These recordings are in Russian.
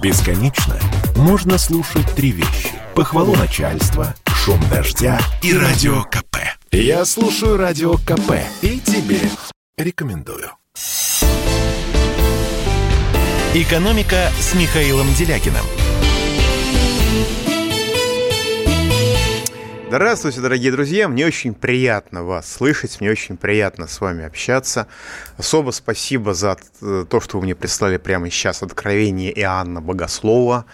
Бесконечно можно слушать три вещи: похвалу начальства, шум дождя и Радио КП. Я слушаю Радио КП и тебе рекомендую. «Экономика» с Михаилом Делягиным. Здравствуйте, дорогие друзья! Мне очень приятно вас слышать, мне очень приятно с вами общаться. Особо спасибо за то, что вы мне прислали прямо сейчас откровение Иоанна Богослова.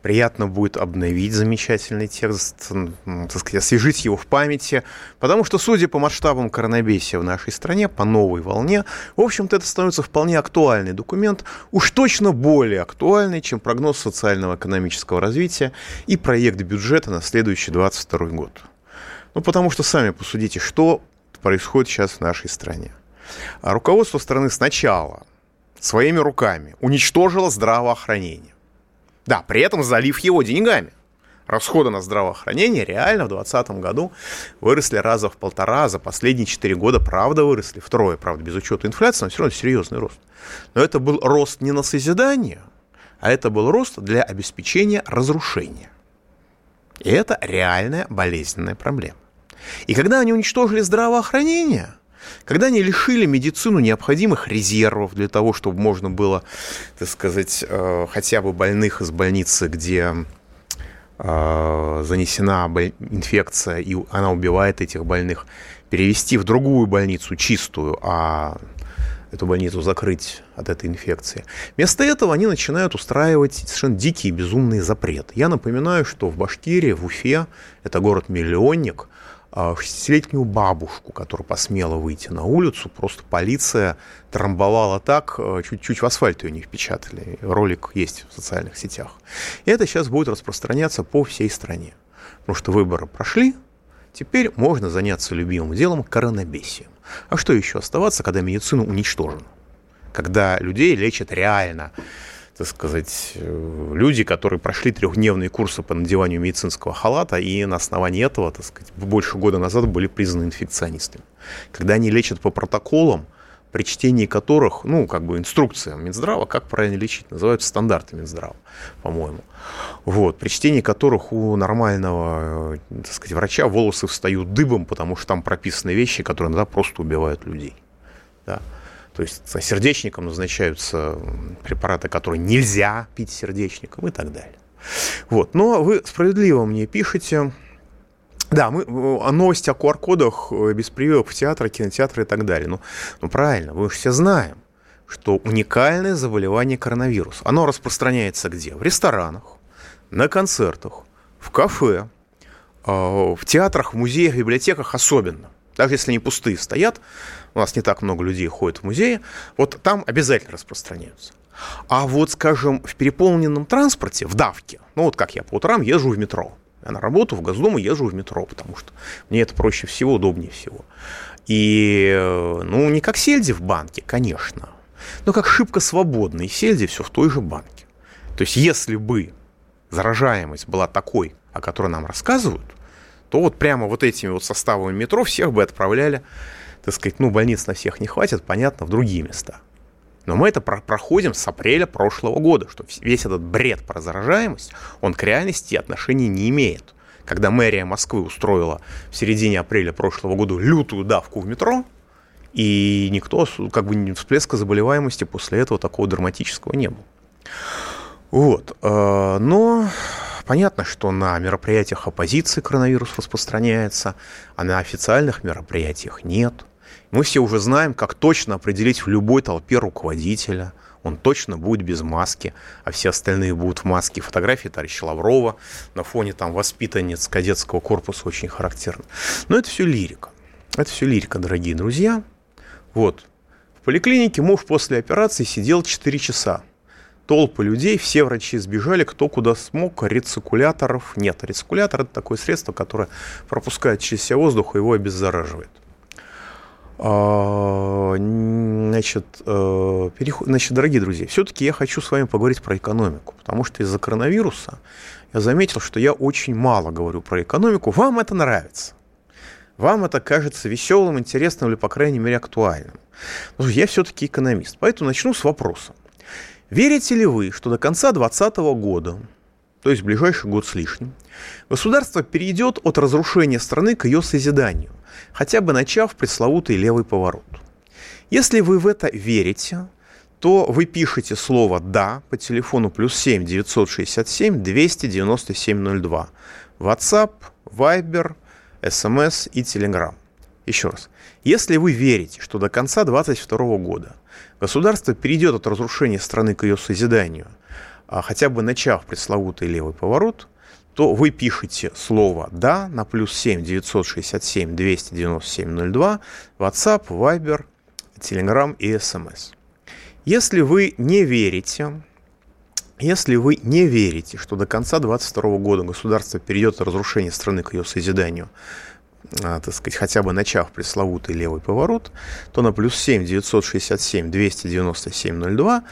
Приятно будет обновить замечательный текст, так сказать, освежить его в памяти, потому что, судя по масштабам коронабесия в нашей стране, по новой волне, в общем-то, это становится вполне актуальный документ, уж точно более актуальный, чем прогноз социального и экономического развития и проект бюджета на следующий 2022 год. Ну, потому что сами посудите, что происходит сейчас в нашей стране. А руководство страны сначала своими руками уничтожило здравоохранение. Да, при этом залив его деньгами. Расходы на здравоохранение реально в 2020 году выросли раза в полтора, за последние 4 года, правда, выросли втрое, правда, без учета инфляции, но все равно серьезный рост. Но это был рост не на созидание, а это был рост для обеспечения разрушения. И это реальная болезненная проблема. И когда они уничтожили здравоохранение, когда они лишили медицину необходимых резервов для того, чтобы можно было, так сказать, хотя бы больных из больницы, где занесена инфекция, и она убивает этих больных, перевести в другую больницу, чистую, а эту больницу закрыть от этой инфекции. Вместо этого они начинают устраивать совершенно дикие, безумные запреты. Я напоминаю, что в Башкирии, в Уфе, это город-миллионник, 60-летнюю бабушку, которая посмела выйти на улицу, просто полиция трамбовала так, чуть-чуть в асфальт ее не впечатали. Ролик есть в социальных сетях. И это сейчас будет распространяться по всей стране. Потому что выборы прошли, теперь можно заняться любимым делом – коронабесием. А что еще оставаться, когда медицина уничтожена? Когда людей лечат реально, так сказать, люди, которые прошли трехдневные курсы по надеванию медицинского халата и на основании этого, так сказать, больше года назад были признаны инфекционистами. Когда они лечат по протоколам, при чтении которых, ну, как бы инструкция Минздрава, как правильно лечить, называются стандарты Минздрава, по-моему. Вот, при чтении которых у нормального, так сказать, врача волосы встают дыбом, потому что там прописаны вещи, которые иногда просто убивают людей. Да. То есть сердечникам назначаются препараты, которые нельзя пить сердечникам и так далее. Вот. Но вы справедливо мне пишете. Да, мы новости о QR-кодах без прививок в театры, кинотеатры и так далее. Ну правильно, мы же все знаем, что уникальное заболевание коронавирус. Оно распространяется где? В ресторанах, на концертах, в кафе, в театрах, в музеях, в библиотеках особенно. Даже если они пустые стоят, у нас не так много людей ходит в музеи, вот там обязательно распространяются. А вот, скажем, в переполненном транспорте, в давке, ну вот как я по утрам езжу в метро, я на работу, в Госдуму езжу в метро, потому что мне это проще всего, удобнее всего. И, ну, не как сельди в банке, конечно, но как шибко свободные сельди все в той же банке. То есть если бы заражаемость была такой, о которой нам рассказывают, то вот прямо вот этими вот составами метро всех бы отправляли, так сказать, ну, больниц на всех не хватит, понятно, в другие места. Но мы это проходим с апреля прошлого года, что весь этот бред про заражаемость, он к реальности отношения не имеет. Когда мэрия Москвы устроила в середине апреля прошлого года лютую давку в метро, и никто, как бы, всплеска заболеваемости после этого такого драматического не было. Вот, но... Понятно, что на мероприятиях оппозиции коронавирус распространяется, а на официальных мероприятиях нет. Мы все уже знаем, как точно определить в любой толпе руководителя. Он точно будет без маски, а все остальные будут в маске. Фотографии Тарича Лаврова на фоне там воспитанниц кадетского корпуса очень характерны. Но это все лирика. Это все лирика, дорогие друзья. Вот. В поликлинике муж после операции сидел 4 часа. Толпы людей, все врачи сбежали, кто куда смог, рециркуляторов нет. Рециркулятор – это такое средство, которое пропускает через себя воздух и его обеззараживает. Значит, дорогие друзья, все-таки я хочу с вами поговорить про экономику, потому что из-за коронавируса я заметил, что я очень мало говорю про экономику. Вам это нравится? Вам это кажется веселым, интересным или, по крайней мере, актуальным? Но я все-таки экономист, поэтому начну с вопроса. Верите ли вы, что до конца 2020 года, то есть в ближайший год с лишним, государство перейдет от разрушения страны к ее созиданию, хотя бы начав пресловутый левый поворот? Если вы в это верите, то вы пишете слово «да» по телефону +7 967 297 02, WhatsApp, Viber, SMS и Telegram. Еще раз. Если вы верите, что до конца 2022 года государство перейдет от разрушения страны к ее созиданию, хотя бы начав пресловутый левый поворот, то вы пишете слово «да» на +7 967 297 02, WhatsApp, Viber, Telegram и SMS. Если вы не верите, что до конца 2022 года государство перейдет от разрушения страны к ее созиданию, так сказать, хотя бы начав пресловутый левый поворот, то на +7 967 297 02,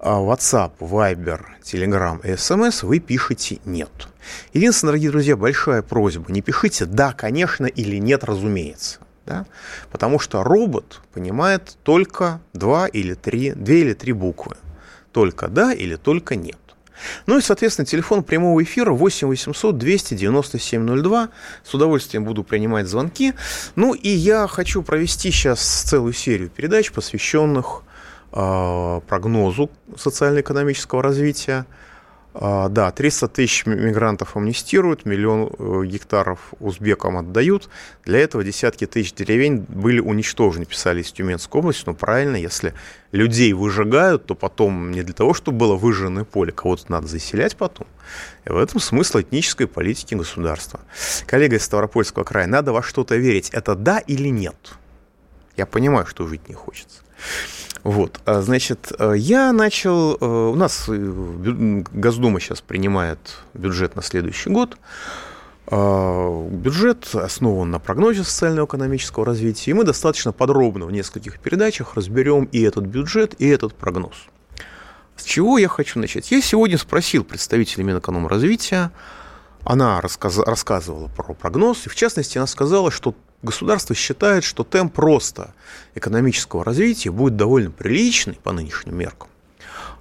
WhatsApp, Viber, Telegram и SMS вы пишете «нет». Единственное, дорогие друзья, большая просьба, не пишите «да, конечно» или «нет, разумеется». Да? Потому что робот понимает только две или три буквы. Только «да» или только «нет». Ну и, соответственно, телефон прямого эфира 8 800 297 02. С удовольствием буду принимать звонки. Ну и я хочу провести сейчас целую серию передач, посвященных прогнозу социально-экономического развития. 300 тысяч мигрантов амнистируют, 1 миллион гектаров узбекам отдают. Для этого десятки тысяч деревень были уничтожены, писались в Тюменской области. Ну, правильно, если людей выжигают, то потом не для того, чтобы было выжженное поле, кого-то надо заселять потом. И в этом смысл этнической политики государства. Коллега из Ставропольского края, надо во что-то верить. Это да или нет? Я понимаю, что жить не хочется. Вот, значит, я начал, у нас Госдума сейчас принимает бюджет на следующий год. Бюджет основан на прогнозе социально-экономического развития, и мы достаточно подробно в нескольких передачах разберем и этот бюджет, и этот прогноз. С чего я хочу начать? Я сегодня спросил представителей Минэкономразвития, она рассказывала про прогноз, и в частности она сказала, что государство считает, что темп роста экономического развития будет довольно приличный по нынешним меркам,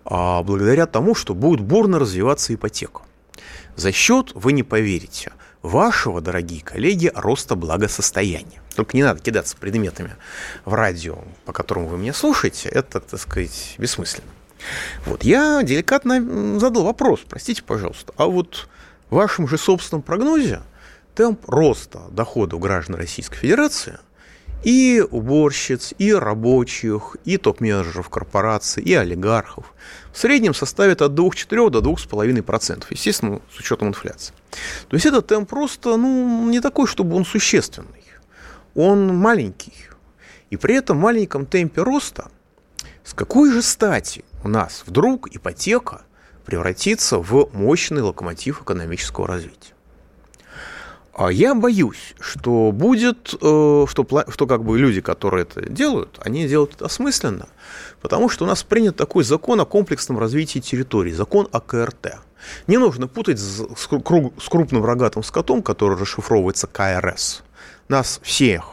благодаря тому, что будет бурно развиваться ипотека. За счет, вы не поверите, вашего, дорогие коллеги, роста благосостояния. Только не надо кидаться предметами в радио, по которому вы меня слушаете, это, так сказать, бессмысленно. Вот, я деликатно задал вопрос, простите, пожалуйста, а вот в вашем же собственном прогнозе темп роста доходов граждан Российской Федерации и уборщиц, и рабочих, и топ-менеджеров корпораций, и олигархов в среднем составит от 2,4 до 2,5%, естественно, с учетом инфляции. То есть этот темп роста не такой, чтобы он существенный, он маленький. И при этом маленьком темпе роста с какой же стати у нас вдруг ипотека превратится в мощный локомотив экономического развития? Я боюсь, что люди, которые это делают, они делают это осмысленно, потому что у нас принят такой закон о комплексном развитии территории, закон о КРТ. Не нужно путать с крупным рогатым скотом, который расшифровывается КРС. Нас всех,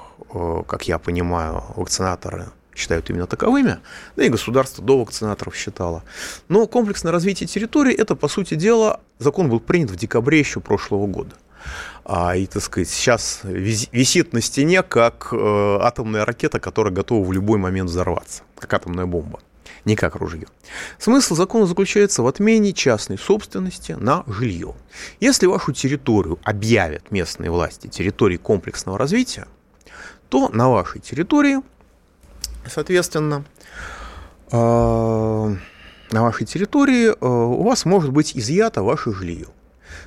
как я понимаю, вакцинаторы считают именно таковыми, да и государство до вакцинаторов считало. Но комплексное развитие территории – это, по сути дела, закон был принят в декабре еще прошлого года. И, так сказать, сейчас висит на стене, как атомная ракета, которая готова в любой момент взорваться, как атомная бомба, не как ружье. Смысл закона заключается в отмене частной собственности на жилье. Если вашу территорию объявят местные власти территорией комплексного развития, то на вашей территории, соответственно, у вас может быть изъято ваше жилье.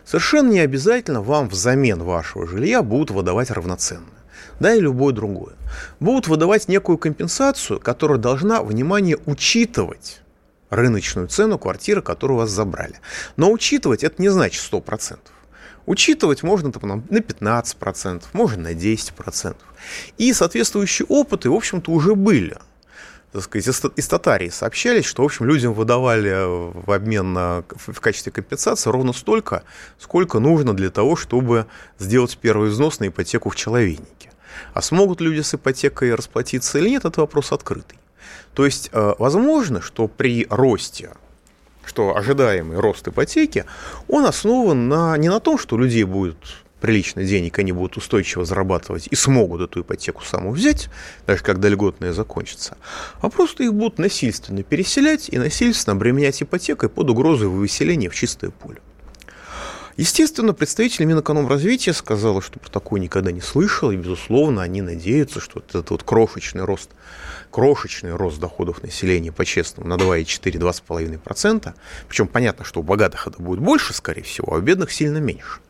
Совершенно не обязательно вам взамен вашего жилья будут выдавать равноценное, да и любое другое. Будут выдавать некую компенсацию, которая должна, внимание, учитывать рыночную цену квартиры, которую у вас забрали. Но учитывать это не значит 100%. Учитывать можно на 15%, можно на 10%. И соответствующие опыты, в общем-то, уже были. Так сказать, из Татарии сообщались, что, в общем, людям выдавали в обмен в качестве компенсации ровно столько, сколько нужно для того, чтобы сделать первый взнос на ипотеку в человейнике. А смогут люди с ипотекой расплатиться или нет, это вопрос открытый. То есть возможно, что при росте что ожидаемый рост ипотеки, он основан не на том, что у людей будет прилично денег, они будут устойчиво зарабатывать и смогут эту ипотеку саму взять, даже когда льготная закончится, а просто их будут насильственно переселять и насильственно обременять ипотекой под угрозой выселения в чистое поле. Естественно, представитель Минэкономразвития сказал, что про такое никогда не слышал, и, безусловно, они надеются, что этот крошечный рост доходов населения по-честному на 2,4-2,5%, причем понятно, что у богатых это будет больше, скорее всего, а у бедных сильно меньше,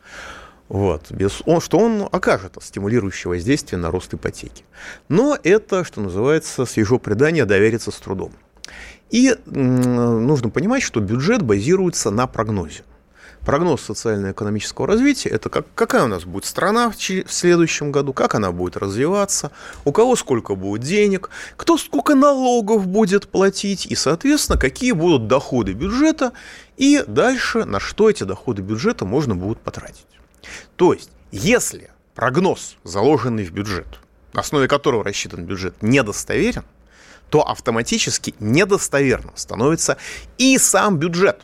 что он окажет стимулирующее воздействие на рост ипотеки. Но это, что называется, свежо предание довериться с трудом. И нужно понимать, что бюджет базируется на прогнозе. Прогноз социально-экономического развития – это какая у нас будет страна в следующем году, как она будет развиваться, у кого сколько будет денег, кто сколько налогов будет платить и, соответственно, какие будут доходы бюджета и дальше на что эти доходы бюджета можно будет потратить. То есть, если прогноз, заложенный в бюджет, на основе которого рассчитан бюджет, недостоверен, то автоматически недостоверным становится и сам бюджет.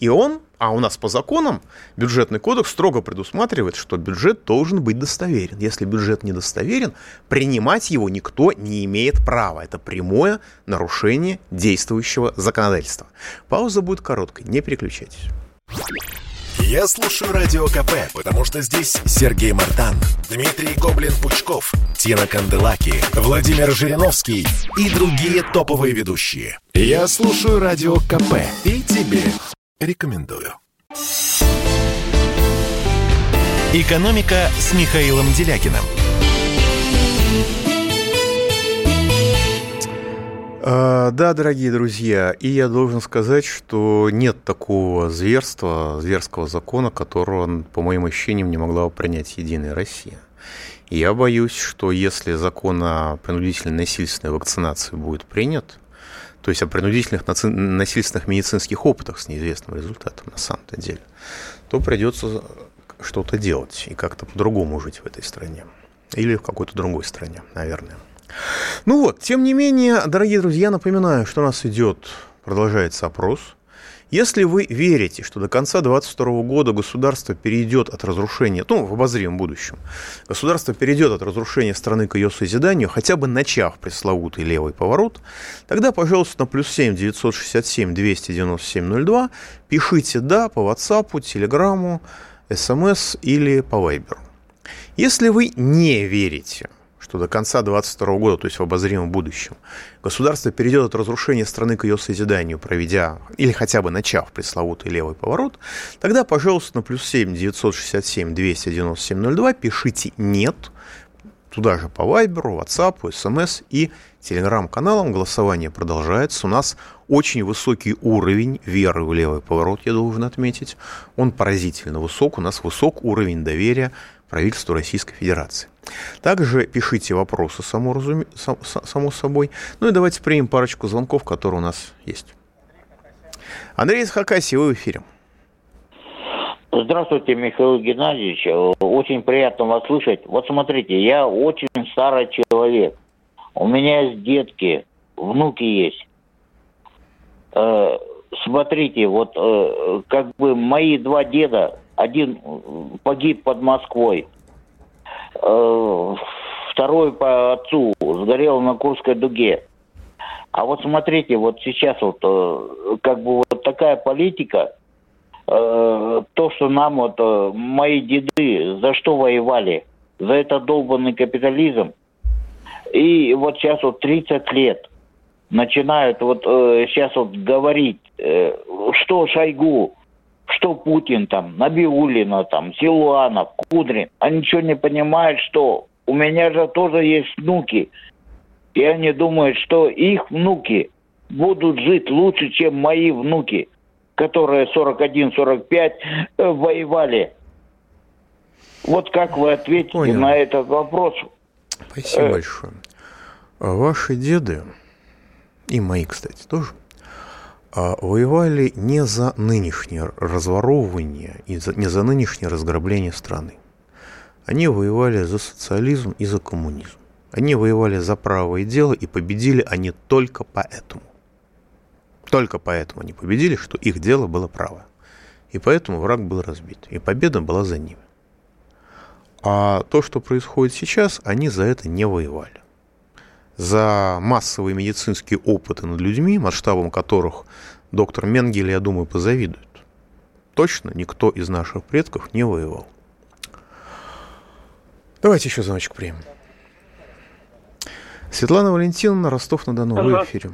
И он, а у нас по законам, бюджетный кодекс строго предусматривает, что бюджет должен быть достоверен. Если бюджет недостоверен, принимать его никто не имеет права. Это прямое нарушение действующего законодательства. Пауза будет короткой, не переключайтесь. Я слушаю Радио КП, потому что здесь Сергей Мардан, Дмитрий Гоблин Пучков, Тина Канделаки, Владимир Жириновский и другие топовые ведущие. Я слушаю Радио КП и тебе рекомендую. «Экономика» с Михаилом Делягиным. Да, дорогие друзья, и я должен сказать, что нет такого зверского закона, которого, по моим ощущениям, не могла бы принять «Единая Россия». И я боюсь, что если закон о принудительной насильственной вакцинации будет принят, то есть о принудительных насильственных медицинских опытах с неизвестным результатом на самом-то деле, то придется что-то делать и как-то по-другому жить в этой стране. Или в какой-то другой стране, наверное. Тем не менее, дорогие друзья, напоминаю, что у нас продолжается опрос. Если вы верите, что до конца 2022 года государство перейдет от разрушения страны к ее созиданию, хотя бы начав пресловутый левый поворот, тогда, пожалуйста, на +7 967 297 02 пишите «да» по WhatsApp, Telegram, SMS или по Viber. Если вы не верите, что до конца 2022 года, то есть в обозримом будущем, государство перейдет от разрушения страны к ее созиданию, проведя или хотя бы начав пресловутый левый поворот, тогда, пожалуйста, на +7 967 297 02 пишите «нет» туда же по Вайберу, WhatsApp, СМС и Телеграм-каналам. Голосование продолжается. У нас очень высокий уровень веры в левый поворот, я должен отметить. Он поразительно высок. У нас высок уровень доверия правительству Российской Федерации. Также пишите вопросы, само собой. И давайте примем парочку звонков, которые у нас есть. Андрей из Хакасии, вы в эфире. Здравствуйте, Михаил Геннадьевич. Очень приятно вас слышать. Вот смотрите, я очень старый человек. У меня есть детки, внуки есть. Смотрите, мои два деда, один погиб под Москвой, второй по отцу сгорел на Курской дуге. А вот смотрите, сейчас такая политика. То, что нам мои деды за что воевали, за этот долбанный капитализм. И сейчас 30 лет начинают говорить, что Шойгу, что Путин там, Набиуллина там, Силуанов, Кудрин. Они ничего не понимают, что у меня же тоже есть внуки. И они думают, что их внуки будут жить лучше, чем мои внуки, которые 41-45 воевали. Как вы ответите Понял. На этот вопрос? Спасибо большое. Ваши деды, и мои, кстати, тоже, воевали не за нынешнее разворовывание и не за нынешнее разграбление страны. Они воевали за социализм и за коммунизм. Они воевали за правое дело, и победили они только поэтому. только поэтому не победили, что их дело было право. И поэтому враг был разбит, и победа была за ними. А то, что происходит сейчас, они за это не воевали. За массовые медицинские опыты над людьми, масштабом которых доктор Менгеле, я думаю, позавидует. Точно никто из наших предков не воевал. Давайте еще звоночек примем. Светлана Валентиновна, Ростов-на-Дону, вы в эфире.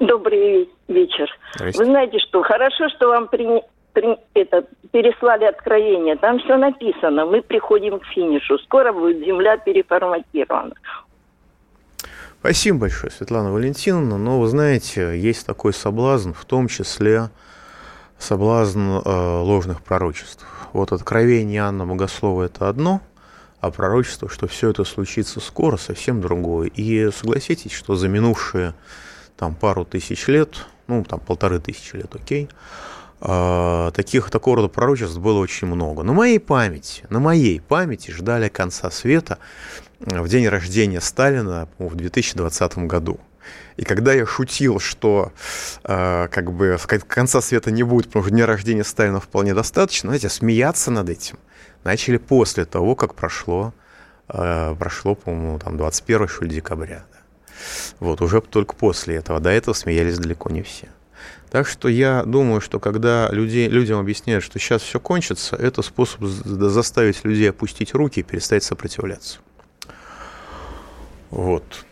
Добрый вечер. Вы знаете что, хорошо, что вам переслали откровение. Там все написано, мы приходим к финишу. Скоро будет земля переформатирована. Спасибо большое, Светлана Валентиновна. Но вы знаете, есть такой соблазн, в том числе соблазн ложных пророчеств. Вот откровение Иоанна Богослова – это одно, а пророчество, что все это случится скоро, совсем другое. И согласитесь, что за минувшие там, пару тысяч лет, полторы тысячи лет, окей, такого рода пророчеств было очень много. На моей памяти ждали конца света в день рождения Сталина в 2020 году. И когда я шутил, что конца света не будет, потому что дня рождения Сталина вполне достаточно, знаете, смеяться над этим начали после того, как прошло, по-моему, 21 декабря. Да. Вот, уже только после этого. До этого смеялись далеко не все. Так что я думаю, что когда людям объясняют, что сейчас все кончится, это способ заставить людей опустить руки и перестать сопротивляться. Вот.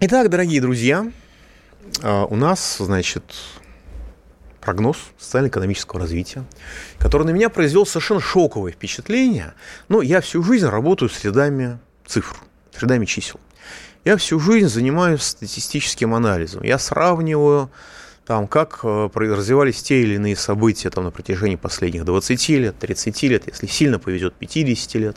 Итак, дорогие друзья, у нас, прогноз социально-экономического развития, который на меня произвел совершенно шоковое впечатление. Но я всю жизнь работаю с рядами цифр, с рядами чисел. Я всю жизнь занимаюсь статистическим анализом. Я сравниваю, как развивались те или иные события на протяжении последних 20 лет, 30 лет, если сильно повезет, 50 лет.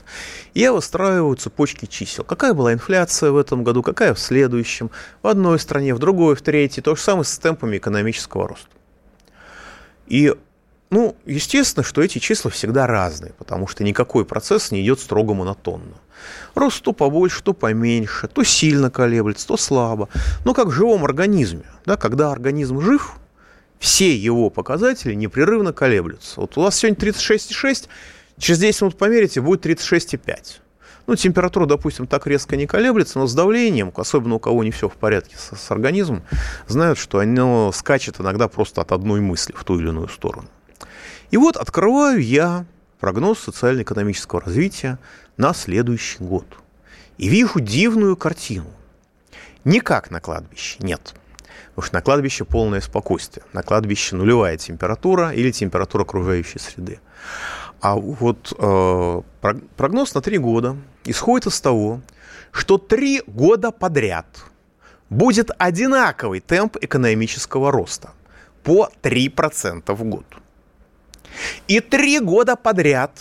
Я выстраиваю цепочки чисел. Какая была инфляция в этом году, какая в следующем, в одной стране, в другой, в третьей. То же самое с темпами экономического роста. И, естественно, что эти числа всегда разные, потому что никакой процесс не идет строго монотонно. Рост то побольше, то поменьше, то сильно колеблется, то слабо. Но как в живом организме. Да, когда организм жив, все его показатели непрерывно колеблются. Вот у вас сегодня 36,6, через 10 минут померите, будет 36,5. Температура, допустим, так резко не колеблется, но с давлением, особенно у кого не все в порядке с организмом, знают, что оно скачет иногда просто от одной мысли в ту или иную сторону. И вот открываю я прогноз социально-экономического развития на следующий год. И вижу дивную картину. Никак на кладбище, нет. Потому что на кладбище полное спокойствие. На кладбище нулевая температура или температура окружающей среды. А вот прогноз на 3 года исходит из того, что 3 года подряд будет одинаковый темп экономического роста по 3% в год. И 3 года подряд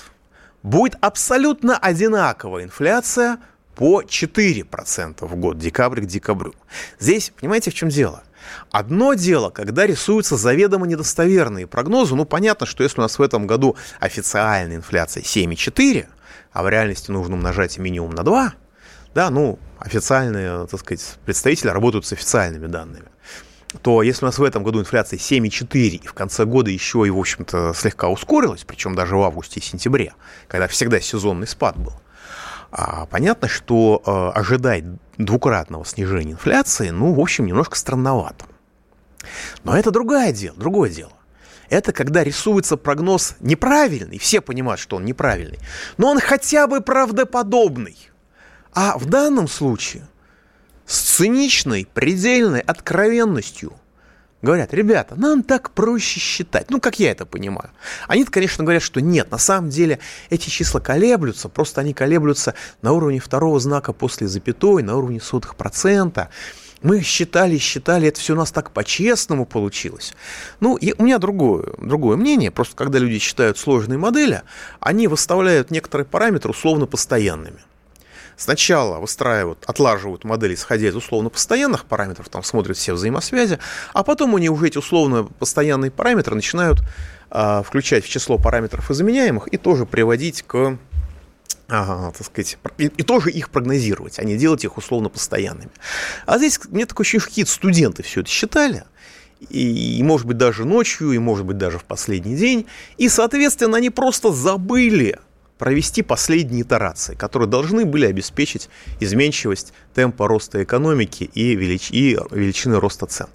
будет абсолютно одинаковая инфляция по 4% в год, декабрь к декабрю. Здесь, понимаете, в чем дело? Одно дело, когда рисуются заведомо недостоверные прогнозы, понятно, что если у нас в этом году официальная инфляция 7,4, а в реальности нужно умножать минимум на 2, да, официальные, представители работают с официальными данными, то если у нас в этом году инфляция 7,4 и в конце года еще и, в общем-то, слегка ускорилась, причем даже в августе и сентябре, когда всегда сезонный спад был, понятно, что ожидать двукратного снижения инфляции, немножко странновато. Но это другое дело. Это когда рисуется прогноз неправильный, все понимают, что он неправильный, но он хотя бы правдоподобный. А в данном случае с циничной, предельной откровенностью говорят: ребята, нам так проще считать. Как я это понимаю. Они-то, конечно, говорят, что нет, на самом деле эти числа колеблются, просто они колеблются на уровне второго знака после запятой, на уровне 0,01%. Мы считали, это все у нас так по-честному получилось. И у меня другое мнение, просто когда люди считают сложные модели, они выставляют некоторые параметры условно постоянными. Сначала отлаживают модели, исходя из условно-постоянных параметров, смотрят все взаимосвязи, а потом они уже эти условно-постоянные параметры начинают включать в число параметров изменяемых и тоже приводить к, и тоже их прогнозировать, а не делать их условно-постоянными. А здесь, мне такое ощущение, что какие-то студенты все это считали, и, может быть, даже ночью, и, может быть, даже в последний день. И, соответственно, они просто забыли провести последние итерации, которые должны были обеспечить изменчивость темпа роста экономики и величины роста цен.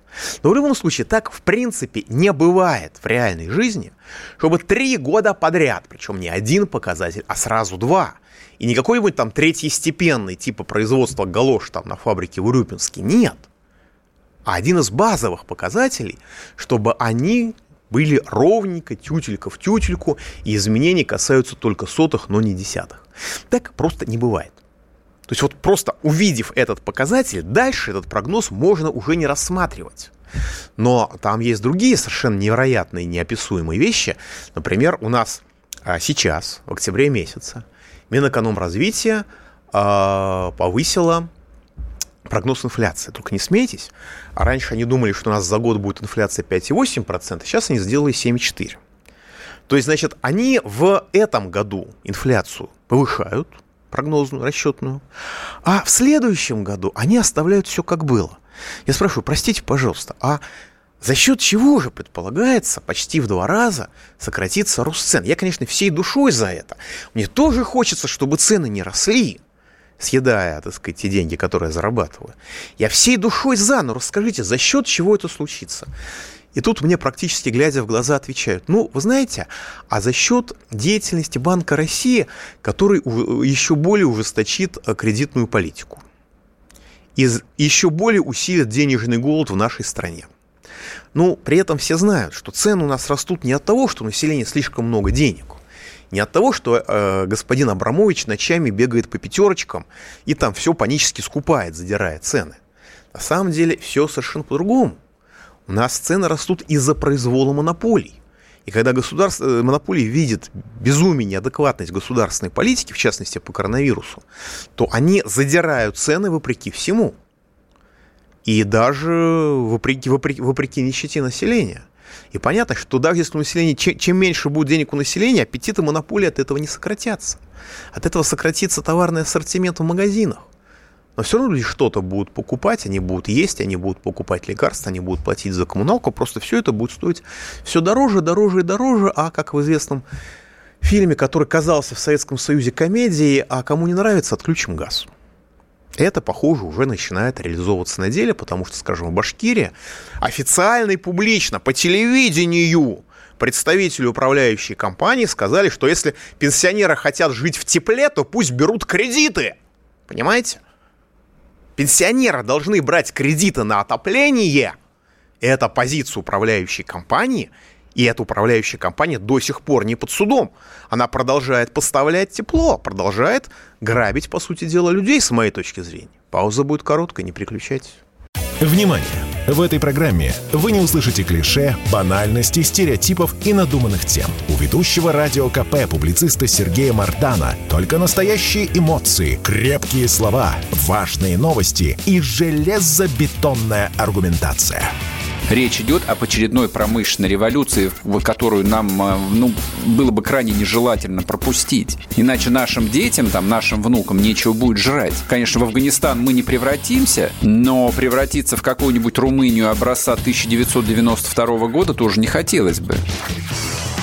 Но в любом случае так, в принципе, не бывает в реальной жизни, чтобы 3 года подряд, причем не один показатель, а сразу 2, и не какой-нибудь там третьестепенный типа производства галош там на фабрике в Урюпинске, нет, а один из базовых показателей, чтобы они были ровненько, тютелька в тютельку, и изменения касаются только сотых, но не десятых. Так просто не бывает. То есть вот просто увидев этот показатель, дальше этот прогноз можно уже не рассматривать. Но там есть другие совершенно невероятные, неописуемые вещи. Например, у нас сейчас, в октябре месяце, Минэкономразвития повысило прогноз инфляции. Только не смейтесь. А раньше они думали, что у нас за год будет инфляция 5,8%, сейчас они сделали 7,4%. То есть, значит, они в этом году инфляцию повышают, прогнозную, расчетную, а в следующем году они оставляют все как было. Я спрашиваю, простите, пожалуйста, а за счет чего же, предполагается, почти в 2 раза сократится рост цен? Я, конечно, всей душой за это. Мне тоже хочется, чтобы цены не росли, съедая, так сказать, те деньги, которые я зарабатываю. Я всей душой за, но расскажите, за счет чего это случится? И тут мне практически, глядя в глаза, отвечают: ну, вы знаете, а за счет деятельности Банка России, который еще более ужесточит кредитную политику и еще более усилит денежный голод в нашей стране. Ну, при этом все знают, что цены у нас растут не от того, что у населения слишком много денег, не от того, что господин Абрамович ночами бегает по пятерочкам и там все панически скупает, задирая цены. На самом деле все совершенно по-другому. У нас цены растут из-за произвола монополий. И когда монополии видят безумие, неадекватность государственной политики, в частности по коронавирусу, то они задирают цены вопреки всему. И даже вопреки нищете населения. И понятно, что даже если у населения, чем меньше будет денег у населения, аппетиты монополии от этого не сократятся. От этого сократится товарный ассортимент в магазинах. Но все равно люди что-то будут покупать, они будут есть, они будут покупать лекарства, они будут платить за коммуналку. Просто все это будет стоить все дороже, дороже и дороже. А как в известном фильме, который казался в Советском Союзе комедией, а кому не нравится, отключим газ. Это, похоже, уже начинает реализовываться на деле, потому что, скажем, в Башкирии официально и публично по телевидению представители управляющей компании сказали, что если пенсионеры хотят жить в тепле, то пусть берут кредиты. Понимаете? Пенсионеры должны брать кредиты на отопление. Это позиция управляющей компании, и эта управляющая компания до сих пор не под судом. Она продолжает поставлять тепло, продолжает грабить, по сути дела, людей, с моей точки зрения. Пауза будет короткая, не переключайтесь. Внимание! В этой программе вы не услышите клише, банальностей, стереотипов и надуманных тем. У ведущего Радио КП публициста Сергея Мардана только настоящие эмоции, крепкие слова, важные новости и железобетонная аргументация. Речь идет об очередной промышленной революции, которую нам, было бы крайне нежелательно пропустить. Иначе нашим детям, нашим внукам нечего будет жрать. Конечно, в Афганистан мы не превратимся, но превратиться в какую-нибудь Румынию образца 1992 года тоже не хотелось бы.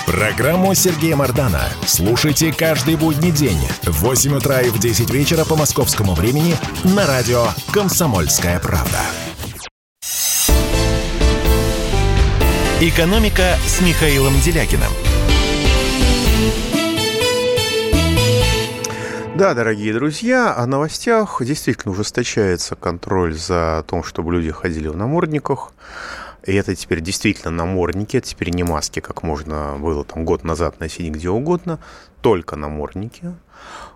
Программу Сергея Мардана слушайте каждый будний день в 8 утра и в 10 вечера по московскому времени на радио «Комсомольская правда». «Экономика» с Михаилом Делягиным. Да, дорогие друзья, о новостях. Действительно ужесточается контроль за тем, чтобы люди ходили в намордниках. И это теперь действительно намордники, это теперь не маски, как можно было год назад носить где угодно, только намордники.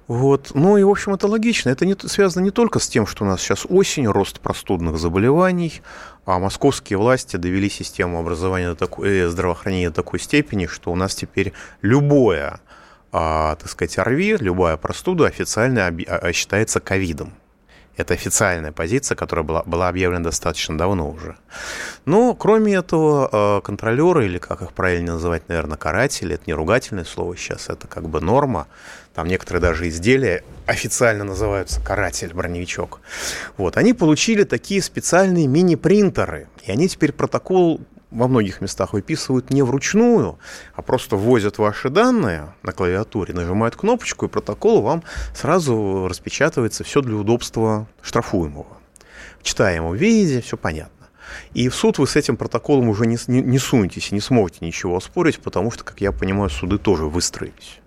Вот. Ну и, в общем, это логично. Это связано не только с тем, что у нас сейчас осень, рост простудных заболеваний, а московские власти довели систему образования и здравоохранения до такой степени, что у нас теперь любое, ОРВИ, любая простуда официально считается ковидом. Это официальная позиция, которая была объявлена достаточно давно уже. Но, кроме этого, контролеры, или как их правильно называть, наверное, каратели, это не ругательное слово сейчас, это как бы норма. Там некоторые даже изделия официально называются каратель, броневичок. Вот, они получили такие специальные мини-принтеры, и они теперь протокол во многих местах выписывают не вручную, а просто вводят ваши данные на клавиатуре, нажимают кнопочку, и протокол вам сразу распечатывается, все для удобства штрафуемого. В читаемом виде, все понятно. И в суд вы с этим протоколом уже не сунетесь и не сможете ничего оспорить, потому что, как я понимаю, суды тоже выстроились.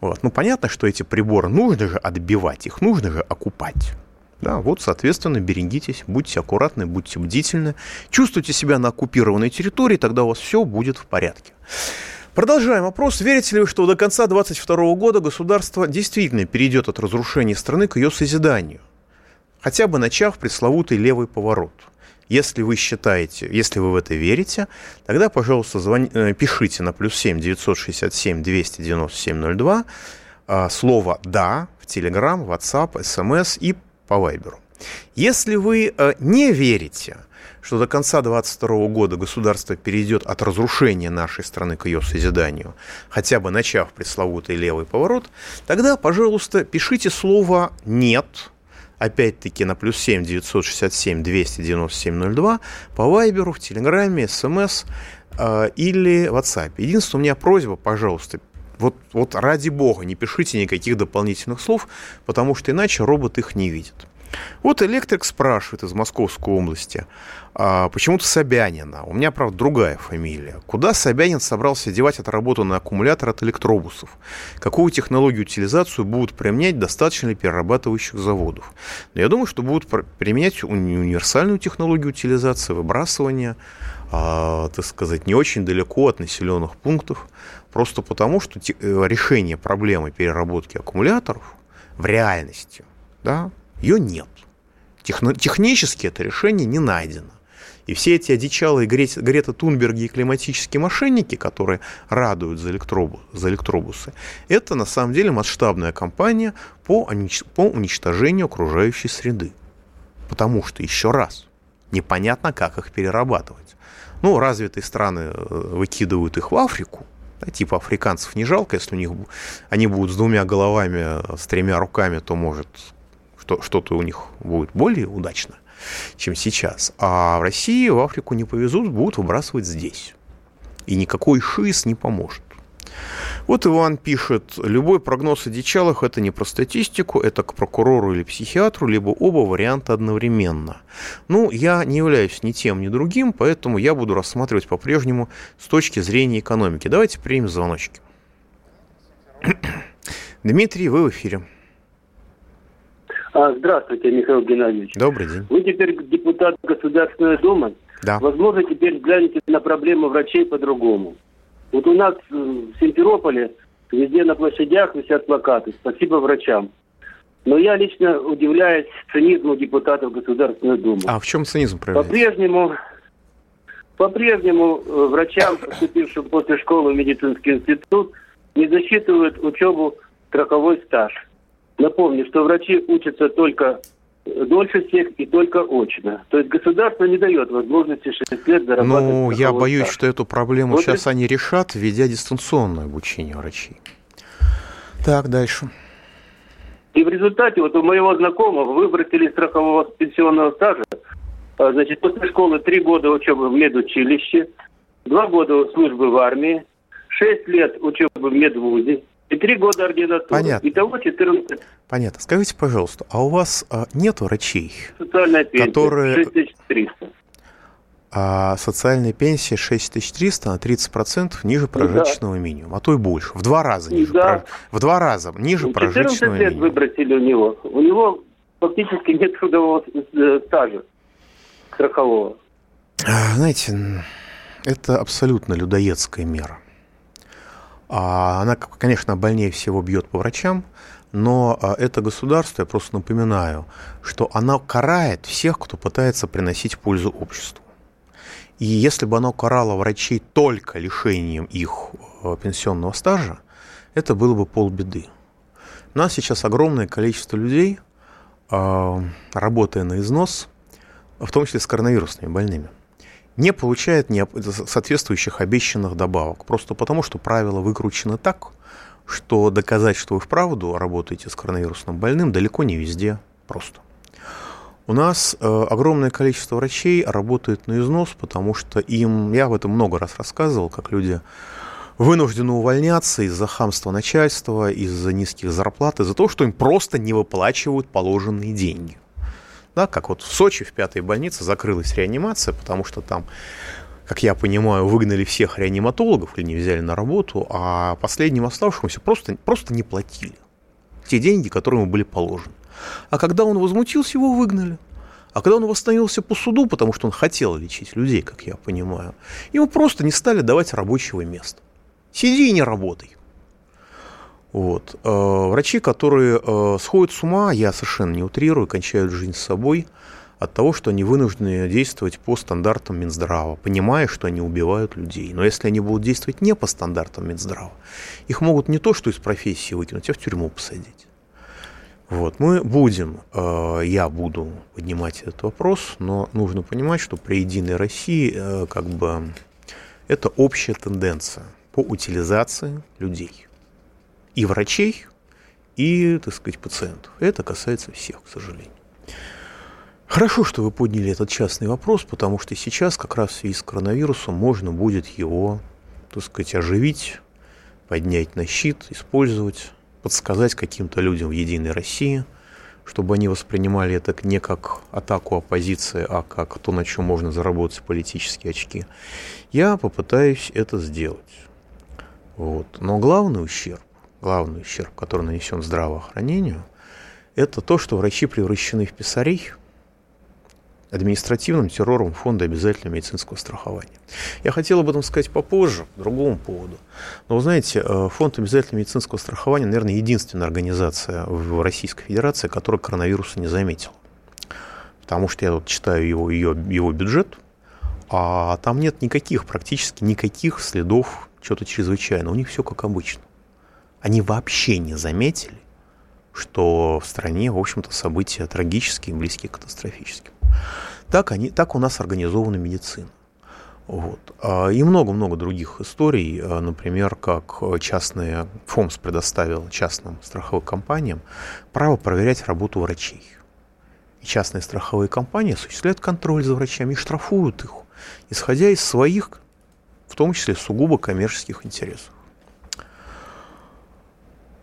Вот. Ну, понятно, что эти приборы нужно же отбивать, их нужно же окупать. Да, вот, соответственно, берегитесь, будьте аккуратны, будьте бдительны, чувствуйте себя на оккупированной территории, тогда у вас все будет в порядке. Продолжаем опрос. Верите ли вы, что до конца 2022 года государство действительно перейдет от разрушения страны к ее созиданию, хотя бы начав пресловутый левый поворот? Если вы считаете, если вы в это верите, тогда, пожалуйста, пишите на +7 967 297 02 слово «да» в Telegram, WhatsApp, SMS и по Вайберу. Если вы не верите, что до конца 2022 года государство перейдет от разрушения нашей страны к ее созиданию, хотя бы начав пресловутый левый поворот, тогда, пожалуйста, пишите слово «нет». Опять-таки на +7 967 297 02 по Вайберу, в Телеграме, СМС или WhatsApp. Единственное, у меня просьба, пожалуйста, вот ради бога, не пишите никаких дополнительных слов, потому что иначе робот их не видит. Вот Электрик спрашивает из Московской области, почему-то Собянина, у меня, правда, другая фамилия. Куда Собянин собрался девать отработанный аккумулятор от электробусов? Какую технологию утилизацию будут применять, достаточно ли перерабатывающих заводов? Но я думаю, что будут применять универсальную технологию утилизации, выбрасывания, так сказать, не очень далеко от населенных пунктов, просто потому, что решение проблемы переработки аккумуляторов в реальности, да, ее нет. Технически это решение не найдено. И все эти одичалые Грета Тунберги и климатические мошенники, которые радуют за электробусы, это на самом деле масштабная кампания по уничтожению окружающей среды. Потому что, еще раз, непонятно, как их перерабатывать. Ну, развитые страны выкидывают их в Африку. Типа африканцев не жалко, если у них они будут с двумя головами, с тремя руками, то может... что-то у них будет более удачно, чем сейчас. А в России в Африку не повезут, будут выбрасывать здесь. И никакой ШИС не поможет. Вот Иван пишет, любой прогноз одичалых – это не про статистику, это к прокурору или психиатру, либо оба варианта одновременно. Ну, я не являюсь ни тем, ни другим, поэтому я буду рассматривать по-прежнему с точки зрения экономики. Давайте примем звоночки. Дмитрий, вы в эфире. Здравствуйте, Михаил Геннадьевич. Добрый день. Вы теперь депутат Государственной Думы. Да. Возможно, теперь глянете на проблему врачей по-другому. Вот у нас в Симферополе везде на площадях висят плакаты «Спасибо врачам». Но я лично удивляюсь цинизму депутатов Государственной Думы. А в чем цинизм проявляется? По-прежнему врачам, поступившим после школы в медицинский институт, не засчитывают учебу страховой стаж. Напомню, что врачи учатся только дольше всех и только очно. То есть государство не дает возможности 6 лет зарабатывать. Ну, я боюсь, что эту проблему вот сейчас они решат, введя дистанционное обучение врачей. Так, дальше. И в результате вот у моего знакомого выбросили страхового пенсионного стажа. Значит, после школы 3 года учебы в медучилище, 2 года службы в армии, 6 лет учебы в медвузе, и 3 года ординатуры. Понятно. Итого 14. Понятно. Скажите, пожалуйста, а у вас нет врачей, социальная пенсия, которые... 6300. А социальная пенсия 6300 на 30% ниже прожиточного минимума, а то и больше. В 2 раза ниже. В 2 раза ниже прожиточного минимума. 14 лет выбросили у него. У него фактически нет трудового стажа страхового. Знаете, это абсолютно людоедская мера. Она, конечно, больнее всего бьет по врачам, но это государство, я просто напоминаю, что оно карает всех, кто пытается приносить пользу обществу. И если бы оно карало врачей только лишением их пенсионного стажа, это было бы полбеды. У нас сейчас огромное количество людей, работая на износ, в том числе с коронавирусными больными, не получает соответствующих обещанных добавок. Просто потому, что правила выкручены так, что доказать, что вы вправду работаете с коронавирусным больным, далеко не везде просто. У нас огромное количество врачей работает на износ, потому что им, я об этом много раз рассказывал, как люди вынуждены увольняться из-за хамства начальства, из-за низких зарплат, из-за того, что им просто не выплачивают положенные деньги. Да, как вот в Сочи в 5-й больнице закрылась реанимация, потому что там, как я понимаю, выгнали всех реаниматологов или не взяли на работу, а последним оставшимся просто не платили те деньги, которые ему были положены. А когда он возмутился, его выгнали. А когда он восстановился по суду, потому что он хотел лечить людей, как я понимаю, ему просто не стали давать рабочего места. Сиди и не работай. Вот. Врачи, которые сходят с ума, я совершенно не утрирую, кончают жизнь с собой от того, что они вынуждены действовать по стандартам Минздрава, понимая, что они убивают людей. Но если они будут действовать не по стандартам Минздрава, их могут не то что из профессии выкинуть, а в тюрьму посадить. Вот. Мы будем, я буду поднимать этот вопрос, но нужно понимать, что при Единой России как бы это общая тенденция по утилизации людей. И врачей, и, так сказать, пациентов. Это касается всех, к сожалению. Хорошо, что вы подняли этот частный вопрос, потому что сейчас как раз в связи с коронавирусом можно будет его, так сказать, оживить, поднять на щит, использовать, подсказать каким-то людям в Единой России, чтобы они воспринимали это не как атаку оппозиции, а как то, на чем можно заработать политические очки. Я попытаюсь это сделать. Вот. Но главный ущерб, который нанесен здравоохранению, это то, что врачи превращены в писарей административным террором Фонда обязательного медицинского страхования. Я хотел об этом сказать попозже, по другому поводу. Но, вы знаете, Фонд обязательного медицинского страхования, наверное, единственная организация в Российской Федерации, которая коронавируса не заметила. Потому что я вот читаю его бюджет, а там нет практически никаких следов чего-то чрезвычайного. У них все как обычно. Они вообще не заметили, что в стране, в общем-то, события трагические, близкие к катастрофическим. Так у нас организована медицина. Вот. И много-много других историй, например, как частные ФОМС предоставил частным страховым компаниям право проверять работу врачей. И частные страховые компании осуществляют контроль за врачами и штрафуют их, исходя из своих, в том числе, сугубо коммерческих интересов.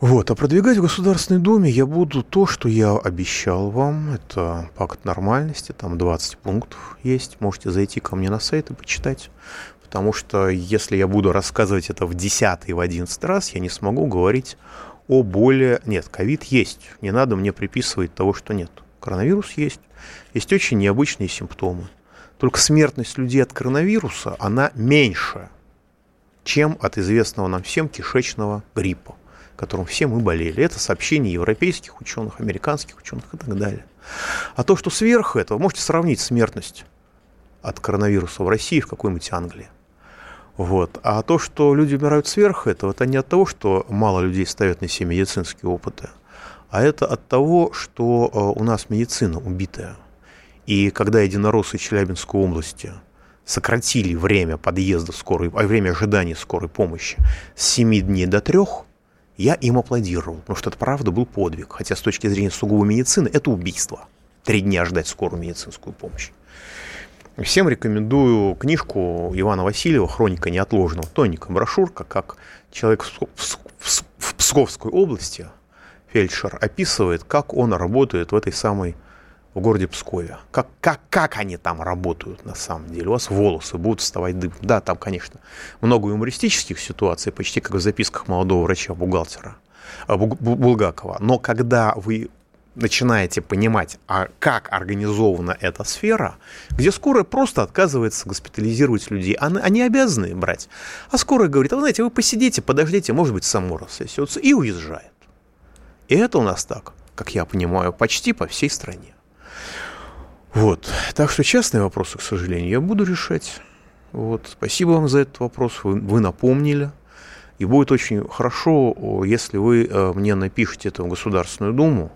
Вот, а продвигать в Государственной Думе я буду то, что я обещал вам. Это пакт нормальности, там 20 пунктов есть. Можете зайти ко мне на сайт и почитать. Потому что если я буду рассказывать это в 10 и в 11 раз, я не смогу говорить о более... Нет, ковид есть. Не надо мне приписывать того, что нет. Коронавирус есть. Есть очень необычные симптомы. Только смертность людей от коронавируса, она меньше, чем от известного нам всем кишечного гриппа, которым все мы болели. Это сообщения европейских ученых, американских ученых и так далее. А то, что сверх этого, можете сравнить смертность от коронавируса в России, в какой-нибудь Англии. Вот. А то, что люди умирают сверх этого, это не от того, что мало людей ставят на себе медицинские опыты, а это от того, что у нас медицина убитая. И когда единороссы Челябинской области сократили время подъезда скорой, время ожидания скорой помощи с 7 дней до 3, я им аплодировал, потому что это, правда, был подвиг. Хотя с точки зрения сугубо медицины это убийство. 3 дня ждать скорую медицинскую помощь. Всем рекомендую книжку Ивана Васильева «Хроника неотложного», тоненькая брошюрка, как человек в Псковской области, фельдшер, описывает, как он работает в этой самой, в городе Пскове. Как они там работают на самом деле. У вас волосы будут вставать дыбом. Да, там, конечно, много юмористических ситуаций, почти как в записках молодого врача-бухгалтера Булгакова. Но когда вы начинаете понимать, как организована эта сфера, где скорая просто отказывается госпитализировать людей, они обязаны брать. А скорая говорит: а вы знаете, вы посидите, подождите, может быть, само рассосется, и уезжает. И это у нас так, как я понимаю, почти по всей стране. Вот. Так что частные вопросы, к сожалению, я буду решать. Вот. Спасибо вам за этот вопрос, вы напомнили. И будет очень хорошо, если вы мне напишите это в Государственную Думу.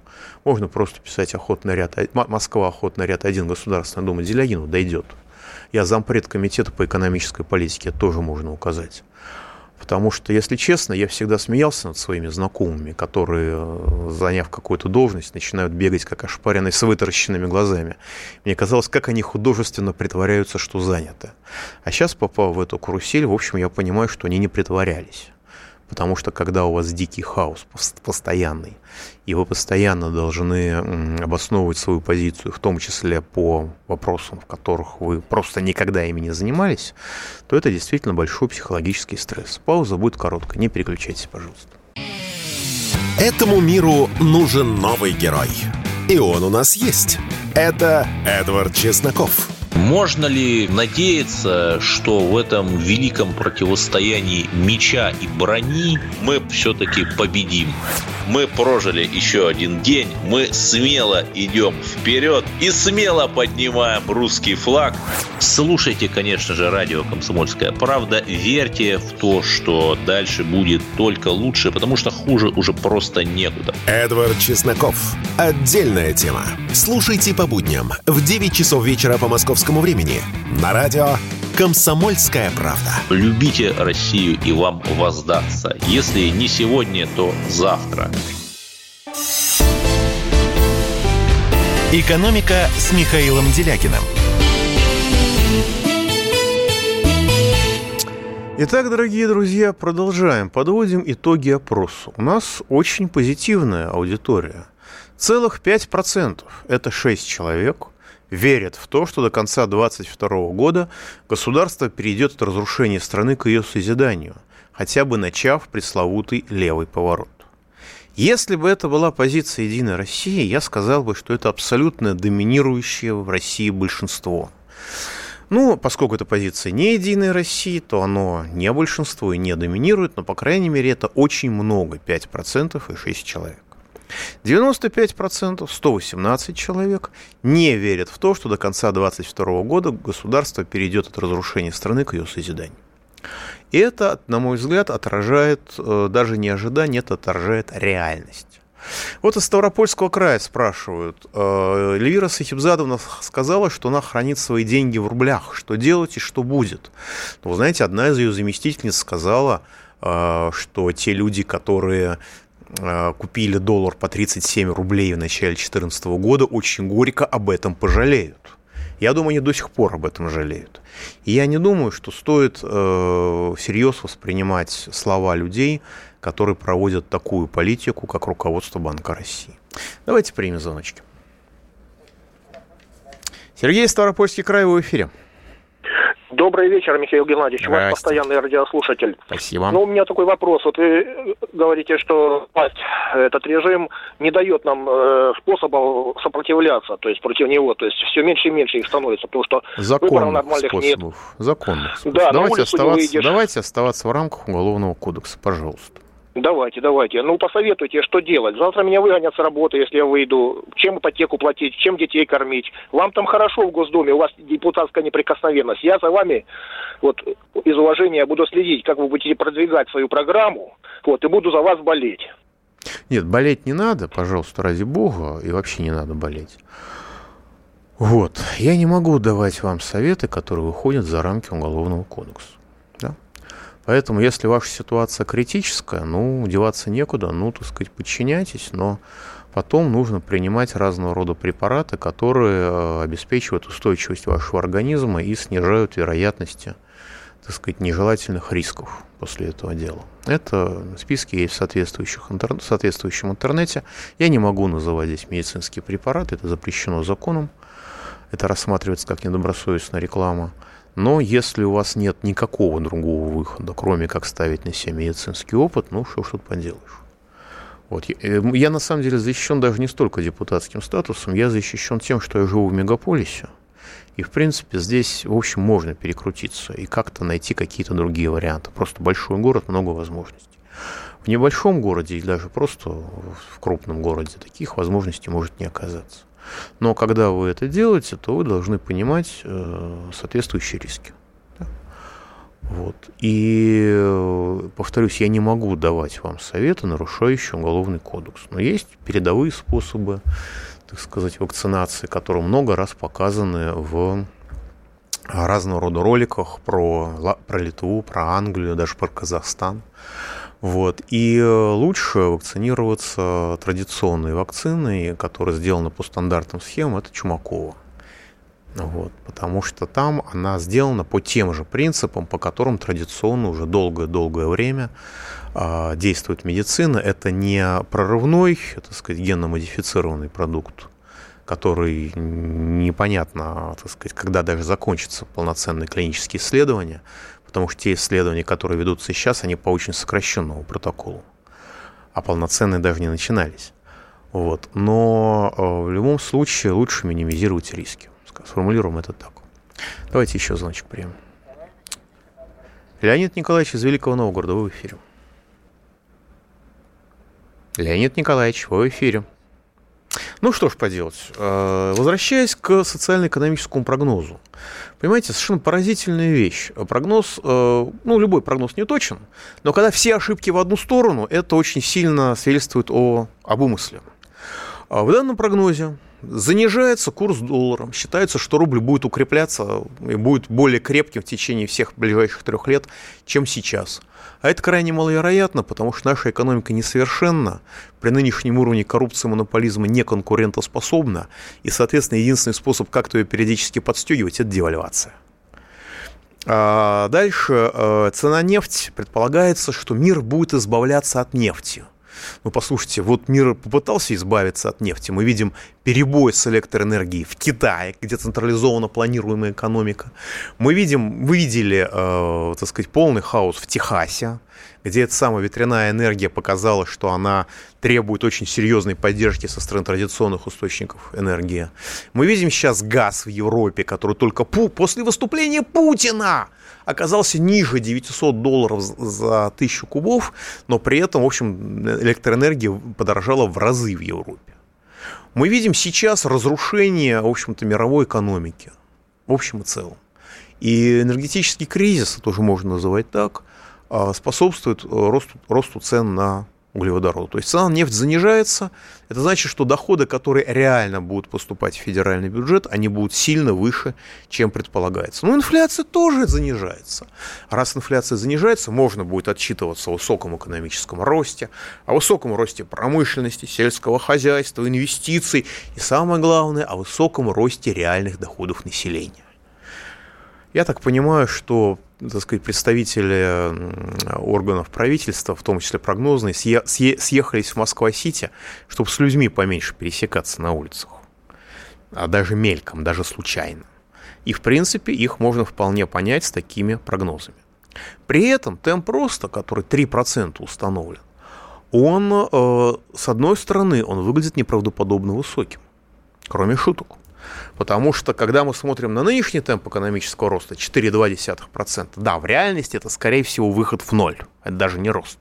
Можно просто писать «Охотный ряд», Москва, Охотный ряд 1, Государственная Дума, Делягину дойдет. Я зампред комитета по экономической политике, тоже можно указать. Потому что, если честно, я всегда смеялся над своими знакомыми, которые, заняв какую-то должность, начинают бегать, как ошпаренные, с вытаращенными глазами. Мне казалось, как они художественно притворяются, что заняты. А сейчас, попав в эту карусель, в общем, я понимаю, что они не притворялись. Потому что, когда у вас дикий хаос постоянный, и вы постоянно должны обосновывать свою позицию, в том числе по вопросам, в которых вы просто никогда ими не занимались, то это действительно большой психологический стресс. Пауза будет короткая, не переключайтесь, пожалуйста. Этому миру нужен новый герой. И он у нас есть. Это Эдвард Чесноков. Можно ли надеяться, что в этом великом противостоянии меча и брони мы все-таки победим? Мы прожили еще один день, мы смело идем вперед и смело поднимаем русский флаг. Слушайте, конечно же, радио «Комсомольская правда», верьте в то, что дальше будет только лучше, потому что хуже уже просто некуда. Эдвард Чесноков. Отдельная тема. Слушайте по будням в 9 часов вечера по московскому времени на радио «Комсомольская правда». Любите Россию, и вам воздастся. Если не сегодня, то завтра. «Экономика» с Михаилом Делягиным. Итак, дорогие друзья, продолжаем. Подводим итоги опроса. У нас очень позитивная аудитория. Целых 5%. Это 6 человек. Верят в то, что до конца 2022 года государство перейдет от разрушения страны к ее созиданию, хотя бы начав пресловутый левый поворот. Если бы это была позиция «Единой России», я сказал бы, что это абсолютно доминирующее в России большинство. Ну, поскольку это позиция не «Единой России», то оно не большинство и не доминирует, но, по крайней мере, это очень много, 5% и 6 человек. 95%, 118 человек, не верят в то, что до конца 2022 года государство перейдет от разрушения страны к ее созиданию. И это, на мой взгляд, отражает даже не ожидание, это отражает реальность. Вот из Ставропольского края спрашивают. Эльвира Сахибзадовна сказала, что она хранит свои деньги в рублях. Что делать и что будет? Вы знаете, одна из ее заместительниц сказала, что те люди, которые купили доллар по 37 рублей в начале 2014 года, очень горько об этом пожалеют. Я думаю, они до сих пор об этом жалеют. И я не думаю, что стоит всерьез воспринимать слова людей, которые проводят такую политику, как руководство Банка России. Давайте примем звоночки. Сергей, Ставропольский край, в эфире. Добрый вечер, Михаил Геннадьевич. Ваш постоянный радиослушатель. Спасибо. Ну, у меня такой вопрос. Вот вы говорите, что этот режим не дает нам способов сопротивляться, то есть против него. То есть все меньше и меньше их становится, потому что выборов нормальных нет. Законных способов. Да, Давайте оставаться в рамках Уголовного кодекса, пожалуйста. Давайте. Ну, посоветуйте, что делать. Завтра меня выгонят с работы, если я выйду. Чем ипотеку платить, чем детей кормить. Вам там хорошо в Госдуме, у вас депутатская неприкосновенность. Я за вами, вот, из уважения буду следить, как вы будете продвигать свою программу, вот, и буду за вас болеть. Нет, болеть не надо, пожалуйста, ради бога, и вообще не надо болеть. Вот, я не могу давать вам советы, которые выходят за рамки Уголовного кодекса. Поэтому, если ваша ситуация критическая, деваться некуда, подчиняйтесь, но потом нужно принимать разного рода препараты, которые обеспечивают устойчивость вашего организма и снижают вероятности, нежелательных рисков после этого дела. Это списки есть в соответствующем интернете. Я не могу называть здесь медицинские препараты, это запрещено законом, это рассматривается как недобросовестная реклама. Но если у вас нет никакого другого выхода, кроме как ставить на себя медицинский опыт, что тут поделаешь. Вот. Я на самом деле защищен даже не столько депутатским статусом, я защищен тем, что я живу в мегаполисе, и, в принципе, здесь, в общем, можно перекрутиться и как-то найти какие-то другие варианты. Просто большой город, много возможностей. В небольшом городе или даже просто в крупном городе таких возможностей может не оказаться. Но когда вы это делаете, то вы должны понимать соответствующие риски. Да? Вот. И, повторюсь, я не могу давать вам советы, нарушающие Уголовный кодекс. Но есть передовые способы, вакцинации, которые много раз показаны в разного рода роликах про Литву, про Англию, даже про Казахстан. Вот. И лучше вакцинироваться традиционной вакциной, которая сделана по стандартам схем, это Чумакова. Вот. Потому что там она сделана по тем же принципам, по которым традиционно уже долгое-долгое время действует медицина. Это не прорывной, так сказать, генно-модифицированный продукт, который непонятно, так сказать, когда даже закончатся полноценные клинические исследования, потому что те исследования, которые ведутся сейчас, они по очень сокращенному протоколу, а полноценные даже не начинались. Вот. Но в любом случае лучше минимизировать риски. Сформулируем это так. Давайте еще звоночек примем. Леонид Николаевич из Великого Новгорода, вы в эфире. Леонид Николаевич, вы в эфире. Ну что ж поделать, возвращаясь к социально-экономическому прогнозу. Понимаете, совершенно поразительная вещь. Прогноз, любой прогноз не точен, но когда все ошибки в одну сторону, это очень сильно свидетельствует об умысле. В данном прогнозе занижается курс доллара. Считается, что рубль будет укрепляться и будет более крепким в течение всех ближайших 3 лет, чем сейчас. А это крайне маловероятно, потому что наша экономика несовершенна, при нынешнем уровне коррупции и монополизма неконкурентоспособна, и, соответственно, единственный способ как-то ее периодически подстегивать – это девальвация. А дальше цена нефти. Предполагается, что мир будет избавляться от нефти. Ну, послушайте, вот мир попытался избавиться от нефти. Мы видим перебой с электроэнергией в Китае, где централизована планируемая экономика. Мы видели, так сказать, полный хаос в Техасе, где эта самая ветряная энергия показала, что она требует очень серьезной поддержки со стороны традиционных источников энергии. Мы видим сейчас газ в Европе, который только после выступления Путина оказался ниже $900 за 1000 кубов, но при этом, в общем, электроэнергия подорожала в разы в Европе. Мы видим сейчас разрушение, в общем-то, мировой экономики, в общем и целом. И энергетический кризис, это уже можно называть так, способствует росту цен на углеводороды. То есть цена на нефть занижается, это значит, что доходы, которые реально будут поступать в федеральный бюджет, они будут сильно выше, чем предполагается. Но инфляция тоже занижается. Раз инфляция занижается, можно будет отчитываться о высоком экономическом росте, о высоком росте промышленности, сельского хозяйства, инвестиций и, самое главное, о высоком росте реальных доходов населения. Я так понимаю, что, так сказать, представители органов правительства, в том числе прогнозные, съехались в Москва-Сити, чтобы с людьми поменьше пересекаться на улицах, а даже мельком, даже случайно. И, в принципе, их можно вполне понять с такими прогнозами. При этом темп роста, который 3% установлен, он, с одной стороны, он выглядит неправдоподобно высоким, кроме шуток. Потому что, когда мы смотрим на нынешний темп экономического роста, 4,2%, да, в реальности это, скорее всего, выход в ноль, это даже не рост.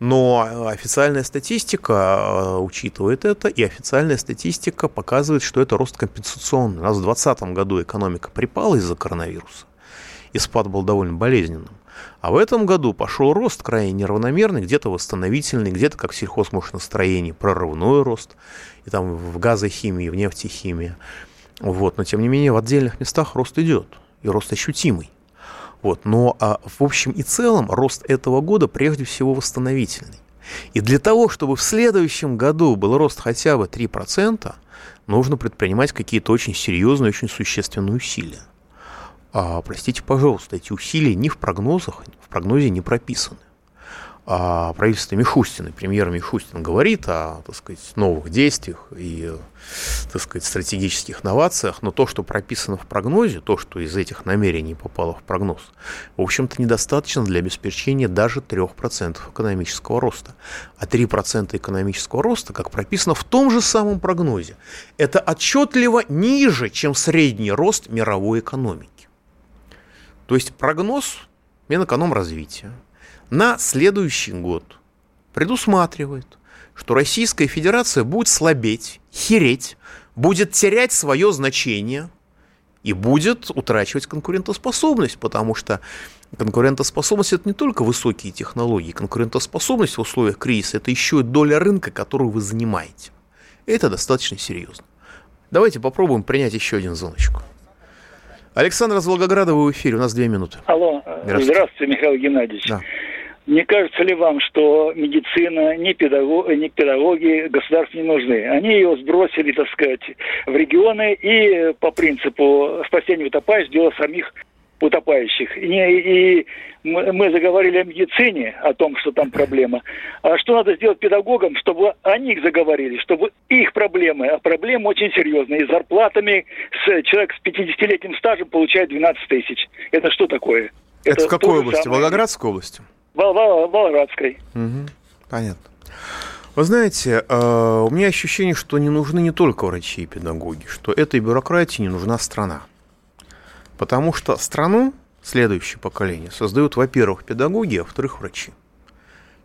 Но официальная статистика учитывает это, и официальная статистика показывает, что это рост компенсационный. У нас в 2020 году экономика припала из-за коронавируса, и спад был довольно болезненным. А в этом году пошел рост крайне неравномерный, где-то восстановительный, где-то, как в сельхозмашиностроении, прорывной рост, и там в газохимии, в нефтехимии. Вот. Но, тем не менее, в отдельных местах рост идет, и рост ощутимый. Вот. Но, в общем и целом, рост этого года прежде всего восстановительный. И для того, чтобы в следующем году был рост хотя бы 3%, нужно предпринимать какие-то очень серьезные, очень существенные усилия. Простите, пожалуйста, эти усилия ни в прогнозах, в прогнозе не прописаны. Правительство Мишустина, премьер Мишустин говорит о, так сказать, новых действиях и, так сказать, стратегических новациях, но то, что прописано в прогнозе, то, что из этих намерений попало в прогноз, в общем-то, недостаточно для обеспечения даже 3% экономического роста. А 3% экономического роста, как прописано в том же самом прогнозе, это отчетливо ниже, чем средний рост мировой экономики. То есть прогноз Минэкономразвития на следующий год предусматривает, что Российская Федерация будет слабеть, хереть, будет терять свое значение и будет утрачивать конкурентоспособность, потому что конкурентоспособность – это не только высокие технологии, конкурентоспособность в условиях кризиса – это еще и доля рынка, которую вы занимаете. Это достаточно серьезно. Давайте попробуем принять еще один звоночек. Александр из Волгограда, вы в эфире, у нас 2 минуты. Алло, здравствуйте, Михаил Геннадьевич. Да. Не кажется ли вам, что медицина, ни педагоги государству не нужны? Они ее сбросили, так сказать, в регионы и по принципу спасения утопающих дело самих утопающих. И мы заговорили о медицине, о том, что там проблема. А что надо сделать педагогам, чтобы о них заговорили, чтобы их проблемы, а проблемы очень серьезные. И зарплатами человек с 50-летним стажем получает 12 тысяч. Это что такое? Это в какой области? Самое... Волгоградской области? Волгоградской. Угу. Понятно. Вы знаете, у меня ощущение, что не нужны не только врачи и педагоги, что этой бюрократии не нужна страна. Потому что страну, следующее поколение, создают, во-первых, педагоги, а во-вторых, врачи.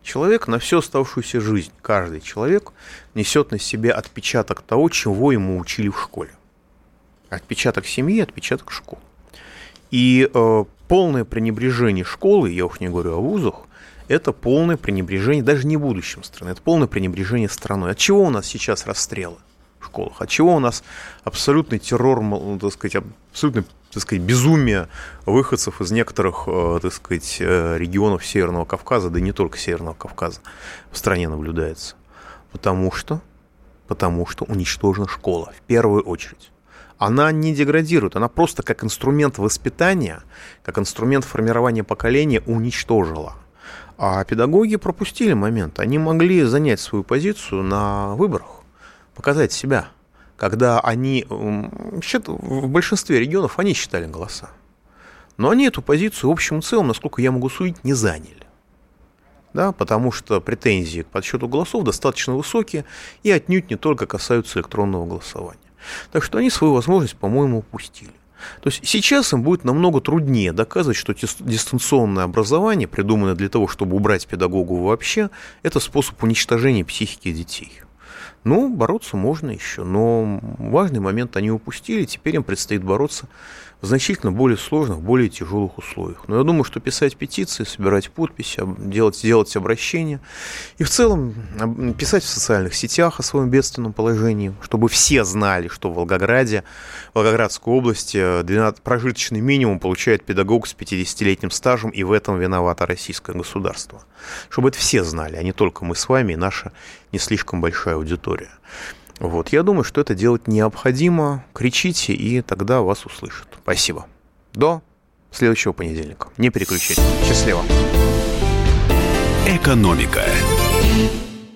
Человек на всю оставшуюся жизнь, каждый человек несет на себе отпечаток того, чего ему учили в школе. Отпечаток семьи, отпечаток школы. И полное пренебрежение школы, я уж не говорю о вузах, это полное пренебрежение даже не будущим страны, это полное пренебрежение страной. От чего у нас сейчас расстрелы в школах? От чего у нас абсолютный террор, так сказать, абсолютное, так сказать, безумие выходцев из некоторых, так сказать, регионов Северного Кавказа, да и не только Северного Кавказа, в стране наблюдается? Потому что уничтожена школа в первую очередь. Она не деградирует, она просто как инструмент воспитания, как инструмент формирования поколения уничтожила. А педагоги пропустили момент, они могли занять свою позицию на выборах, показать себя, когда они, в большинстве регионов они считали голоса, но они эту позицию в общем и целом, насколько я могу судить, не заняли. Да, потому что претензии к подсчету голосов достаточно высокие и отнюдь не только касаются электронного голосования. Так что они свою возможность, по-моему, упустили. То есть сейчас им будет намного труднее доказывать, что дистанционное образование, придуманное для того, чтобы убрать педагогу вообще, это способ уничтожения психики детей. Ну, бороться можно еще, но важный момент они упустили, теперь им предстоит бороться в значительно более сложных, более тяжелых условиях. Но я думаю, что писать петиции, собирать подписи, делать обращения и в целом писать в социальных сетях о своем бедственном положении, чтобы все знали, что в Волгограде, Волгоградской области 12, прожиточный минимум получает педагог с 50-летним стажем, и в этом виновато российское государство. Чтобы это все знали, а не только мы с вами и наша не слишком большая аудитория. Вот, я думаю, что это делать необходимо. Кричите, и тогда вас услышат. Спасибо. До следующего понедельника. Не переключайтесь. Счастливо. Экономика.